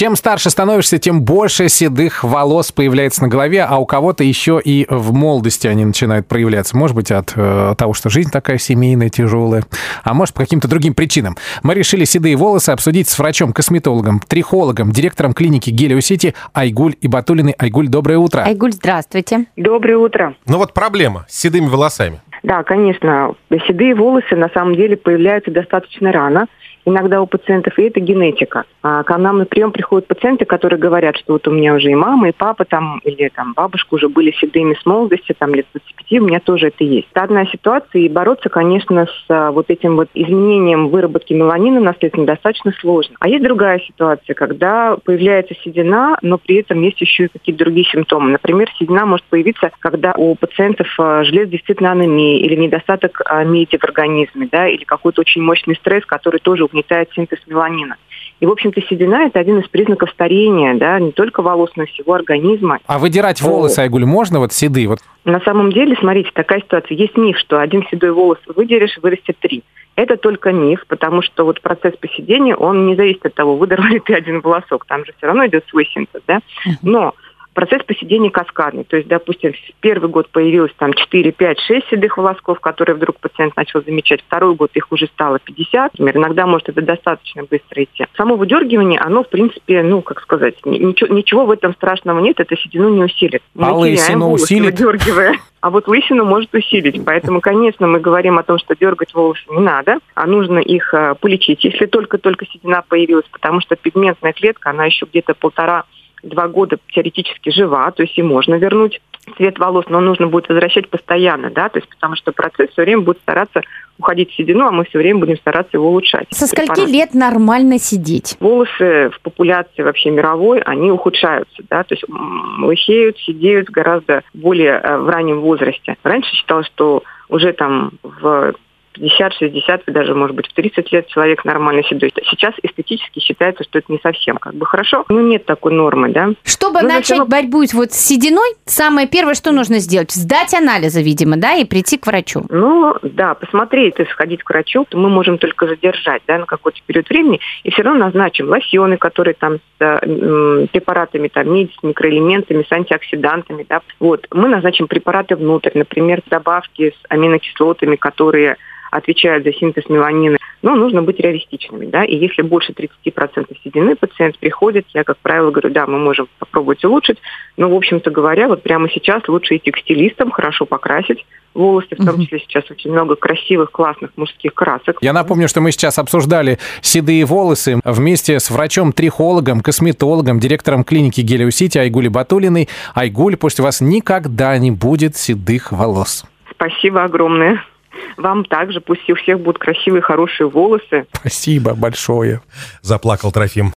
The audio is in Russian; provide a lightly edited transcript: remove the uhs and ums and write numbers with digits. Чем старше становишься, тем больше седых волос появляется на голове, а у кого-то еще и в молодости они начинают проявляться. Может быть, от того, что жизнь такая семейная, тяжелая, а может, по каким-то другим причинам. Мы решили седые волосы обсудить с врачом-косметологом, трихологом, директором клиники Гелиосити Айгуль Ибатуллиной. Айгуль, доброе утро. Айгуль, здравствуйте. Доброе утро. Ну вот проблема с седыми волосами. Да, конечно. Седые волосы на самом деле появляются достаточно рано. Иногда у пациентов, и это генетика. К нам на прием приходят пациенты, которые говорят, что вот у меня уже и мама, и папа, там, или там, бабушка уже были седыми с молодости, там, лет 25, у меня тоже это есть. Это одна ситуация, и бороться, конечно, с вот этим вот изменением выработки меланина наследственно достаточно сложно. А есть другая ситуация, когда появляется седина, но при этом есть еще и какие-то другие симптомы. Например, седина может появиться, когда у пациентов железодефицитная анемия или недостаток меди в организме, да, или какой-то очень мощный стресс, который тоже угнетает синтез меланина. И, в общем-то, седина – это один из признаков старения, да, не только волос, но и всего организма. А выдирать волосы, Айгуль, можно вот седые? Вот. На самом деле, смотрите, такая ситуация. Есть миф, что один седой волос выдерешь, вырастет 3. Это только миф, потому что вот процесс поседения, он не зависит от того, выдернули ты один волосок. Там же все равно идет свой синтез, да? Но процесс поседения каскадный. То есть, допустим, в первый год появилось там 4, 5, 6 седых волосков, которые вдруг пациент начал замечать. Второй год их уже стало 50. Например, иногда может это достаточно быстро идти. Само выдергивание, оно, в принципе, ну, как сказать, ничего в этом страшного нет. Это седину не усилит. А лысину усилит? А вот лысину может усилить. Поэтому, конечно, мы говорим о том, что дергать волосы не надо, а нужно их полечить, если только-только седина появилась, потому что пигментная клетка, она еще где-то 1,5-2 года теоретически жива, то есть и можно вернуть цвет волос, но нужно будет возвращать постоянно, да, то есть потому что процесс все время будет стараться уходить в седину, а мы все время будем стараться его улучшать. Со скольки лет нормально сидеть? Волосы в популяции вообще мировой, они ухудшаются, да, то есть лысеют, седеют гораздо более в раннем возрасте. Раньше считалось, что уже там в 50-60, даже, может быть, в 30 лет человек нормально седой. Сейчас эстетически считается, что это не совсем как бы хорошо. Ну, нет такой нормы, да. Чтобы начать борьбу вот с сединой, самое первое, что нужно сделать, сдать анализы, видимо, да, и прийти к врачу. Ну, да, посмотреть, то есть сходить к врачу, то мы можем только задержать, да, на какой-то период времени, и все равно назначим лосьоны, которые там с препаратами, там, меди, с микроэлементами, с антиоксидантами, да. Вот, мы назначим препараты внутрь, например, добавки с аминокислотами, которые отвечают за синтез меланина. Но нужно быть реалистичными, да, и если больше 30% седины пациент приходит, я, как правило, говорю, да, мы можем попробовать улучшить, но, в общем-то говоря, вот прямо сейчас лучше идти к стилистам, хорошо покрасить волосы, в том числе сейчас очень много красивых, классных мужских красок. Я напомню, что мы сейчас обсуждали седые волосы вместе с врачом-трихологом, косметологом, директором клиники Гелиосити Айгуль Ибатуллиной. Айгуль, пусть у вас никогда не будет седых волос. Спасибо огромное. Вам также, пусть у всех будут красивые, хорошие волосы. Спасибо большое. Заплакал Трофим.